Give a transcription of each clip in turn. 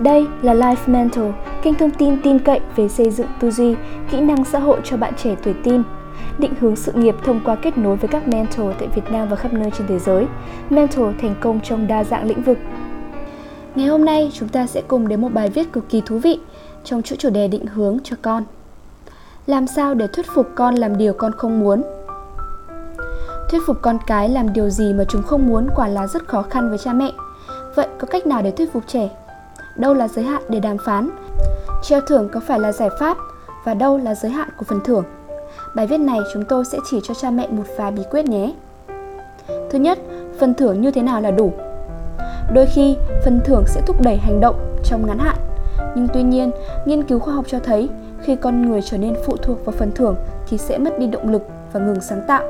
Đây là Life Mentor, kênh thông tin tin cậy về xây dựng tư duy, kỹ năng xã hội cho bạn trẻ tuổi teen. Định hướng sự nghiệp thông qua kết nối với các mentor tại Việt Nam và khắp nơi trên thế giới. Mentor thành công trong đa dạng lĩnh vực. Ngày hôm nay, chúng ta sẽ cùng đến một bài viết cực kỳ thú vị trong chuỗi chủ đề định hướng cho con. Làm sao để thuyết phục con làm điều con không muốn? Thuyết phục con cái làm điều gì mà chúng không muốn quả là rất khó khăn với cha mẹ. Vậy có cách nào để thuyết phục trẻ? Đâu là giới hạn để đàm phán? Treo thưởng có phải là giải pháp? Và đâu là giới hạn của phần thưởng? Bài viết này chúng tôi sẽ chỉ cho cha mẹ một vài bí quyết nhé. Thứ nhất, phần thưởng như thế nào là đủ? Đôi khi, phần thưởng sẽ thúc đẩy hành động trong ngắn hạn. Nhưng tuy nhiên, nghiên cứu khoa học cho thấy khi con người trở nên phụ thuộc vào phần thưởng thì sẽ mất đi động lực và ngừng sáng tạo.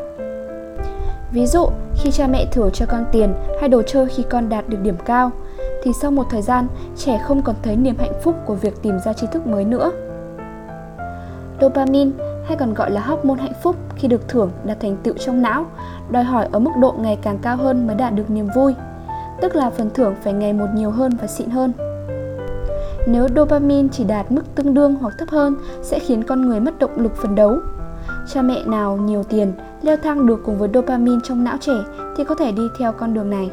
Ví dụ, khi cha mẹ thưởng cho con tiền hay đồ chơi khi con đạt được điểm cao, thì sau một thời gian, trẻ không còn thấy niềm hạnh phúc của việc tìm ra tri thức mới nữa. Dopamine, hay còn gọi là hormone hạnh phúc khi được thưởng đạt thành tựu trong não, đòi hỏi ở mức độ ngày càng cao hơn mới đạt được niềm vui. Tức là phần thưởng phải ngày một nhiều hơn và xịn hơn. Nếu dopamine chỉ đạt mức tương đương hoặc thấp hơn sẽ khiến con người mất động lực phấn đấu. Cha mẹ nào nhiều tiền, leo thang được cùng với dopamine trong não trẻ thì có thể đi theo con đường này.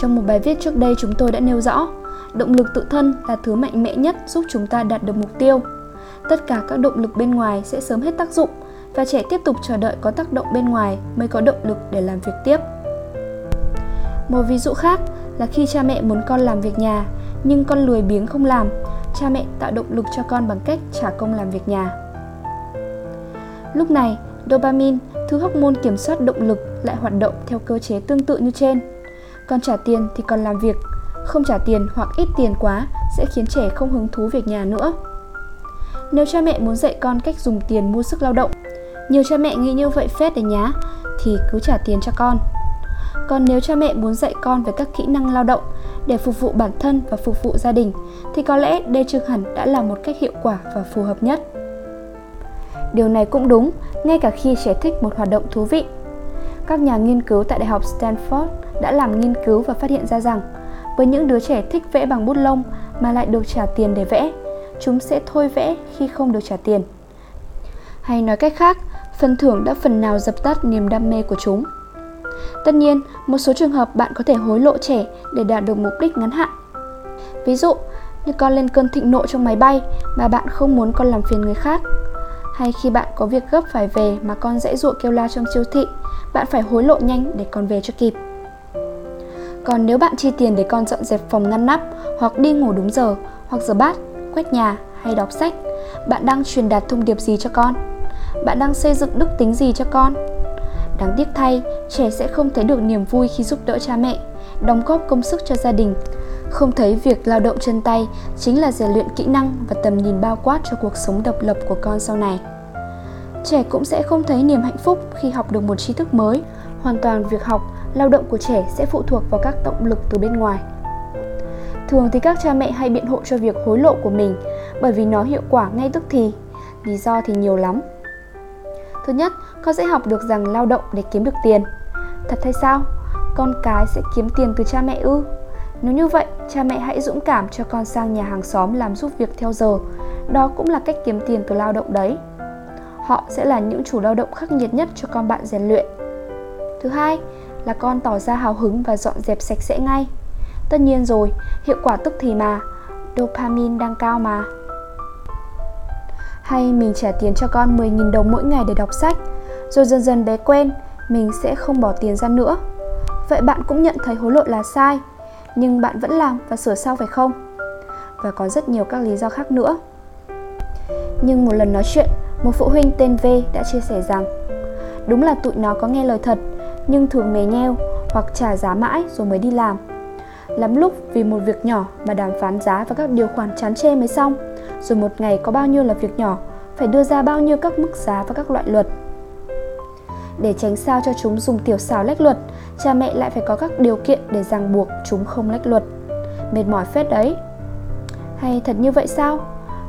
Trong một bài viết trước đây chúng tôi đã nêu rõ, động lực tự thân là thứ mạnh mẽ nhất giúp chúng ta đạt được mục tiêu. Tất cả các động lực bên ngoài sẽ sớm hết tác dụng và trẻ tiếp tục chờ đợi có tác động bên ngoài mới có động lực để làm việc tiếp. Một ví dụ khác là khi cha mẹ muốn con làm việc nhà nhưng con lười biếng không làm, cha mẹ tạo động lực cho con bằng cách trả công làm việc nhà. Lúc này, dopamine, thứ hormone kiểm soát động lực lại hoạt động theo cơ chế tương tự như trên. Con trả tiền thì con làm việc, không trả tiền hoặc ít tiền quá sẽ khiến trẻ không hứng thú việc nhà nữa. Nếu cha mẹ muốn dạy con cách dùng tiền mua sức lao động, nhiều cha mẹ nghĩ như vậy phết đấy nhá, thì cứ trả tiền cho con. Còn nếu cha mẹ muốn dạy con về các kỹ năng lao động để phục vụ bản thân và phục vụ gia đình, thì có lẽ đây chưa hẳn đã là một cách hiệu quả và phù hợp nhất. Điều này cũng đúng, ngay cả khi trẻ thích một hoạt động thú vị. Các nhà nghiên cứu tại Đại học Stanford đã làm nghiên cứu và phát hiện ra rằng với những đứa trẻ thích vẽ bằng bút lông mà lại được trả tiền để vẽ, chúng sẽ thôi vẽ khi không được trả tiền. Hay nói cách khác, phần thưởng đã phần nào dập tắt niềm đam mê của chúng. Tất nhiên, một số trường hợp bạn có thể hối lộ trẻ để đạt được mục đích ngắn hạn. Ví dụ, như con lên cơn thịnh nộ trong máy bay mà bạn không muốn con làm phiền người khác. Hay khi bạn có việc gấp phải về mà con giãy giụa kêu la trong siêu thị, bạn phải hối lộ nhanh để con về cho kịp. Còn nếu bạn chi tiền để con dọn dẹp phòng ngăn nắp, hoặc đi ngủ đúng giờ, hoặc rửa bát, quét nhà hay đọc sách, bạn đang truyền đạt thông điệp gì cho con? Bạn đang xây dựng đức tính gì cho con? Đáng tiếc thay, trẻ sẽ không thấy được niềm vui khi giúp đỡ cha mẹ, đóng góp công sức cho gia đình, không thấy việc lao động chân tay chính là rèn luyện kỹ năng và tầm nhìn bao quát cho cuộc sống độc lập của con sau này. Trẻ cũng sẽ không thấy niềm hạnh phúc khi học được một tri thức mới, hoàn toàn việc học, lao động của trẻ sẽ phụ thuộc vào các động lực từ bên ngoài. Thường thì các cha mẹ hay biện hộ cho việc hối lộ của mình bởi vì nó hiệu quả ngay tức thì, lý do thì nhiều lắm. Thứ nhất, con sẽ học được rằng lao động để kiếm được tiền. Thật hay sao? Con cái sẽ kiếm tiền từ cha mẹ ư? Nếu như vậy, cha mẹ hãy dũng cảm cho con sang nhà hàng xóm làm giúp việc theo giờ. Đó cũng là cách kiếm tiền từ lao động đấy. Họ sẽ là những chủ lao động khắc nghiệt nhất cho con bạn rèn luyện. Thứ hai là con tỏ ra hào hứng và dọn dẹp sạch sẽ ngay. Tất nhiên rồi, hiệu quả tức thì mà, dopamine đang cao mà. Hay mình trả tiền cho con 10.000 đồng mỗi ngày để đọc sách, rồi dần dần bé quen, mình sẽ không bỏ tiền ra nữa. Vậy bạn cũng nhận thấy hối lộ là sai, nhưng bạn vẫn làm và sửa sau phải không? Và có rất nhiều các lý do khác nữa. Nhưng một lần nói chuyện, một phụ huynh tên V đã chia sẻ rằng đúng là tụi nó có nghe lời thật, nhưng thường mè nheo hoặc trả giá mãi rồi mới đi làm. Lắm lúc vì một việc nhỏ mà đàm phán giá và các điều khoản chán chê mới xong, rồi một ngày có bao nhiêu là việc nhỏ, phải đưa ra bao nhiêu các mức giá và các loại luật. Để tránh sao cho chúng dùng tiểu xảo lách luật, cha mẹ lại phải có các điều kiện để ràng buộc chúng không lách luật. Mệt mỏi phết đấy. Hay thật như vậy sao?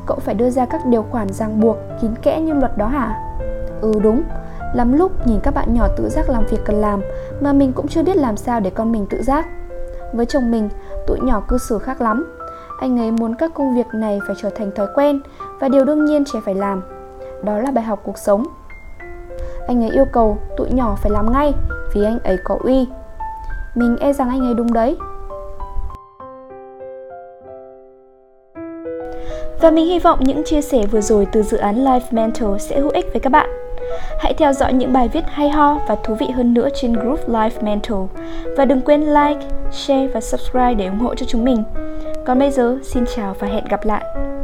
Cậu phải đưa ra các điều khoản ràng buộc kín kẽ như luật đó hả? Ừ đúng, lắm lúc nhìn các bạn nhỏ tự giác làm việc cần làm mà mình cũng chưa biết làm sao để con mình tự giác. Với chồng mình, tụi nhỏ cư xử khác lắm, Anh ấy muốn các công việc này phải trở thành thói quen và điều đương nhiên trẻ phải làm. Đó là bài học cuộc sống. Anh ấy yêu cầu tụi nhỏ phải làm ngay vì anh ấy có uy. Mình e rằng anh ấy đúng đấy. Và mình hy vọng những chia sẻ vừa rồi từ dự án Life Mentor sẽ hữu ích với các bạn. Hãy theo dõi những bài viết hay ho và thú vị hơn nữa trên group Life Mentor. Và đừng quên like, share và subscribe để ủng hộ cho chúng mình. Còn bây giờ, xin chào và hẹn gặp lại!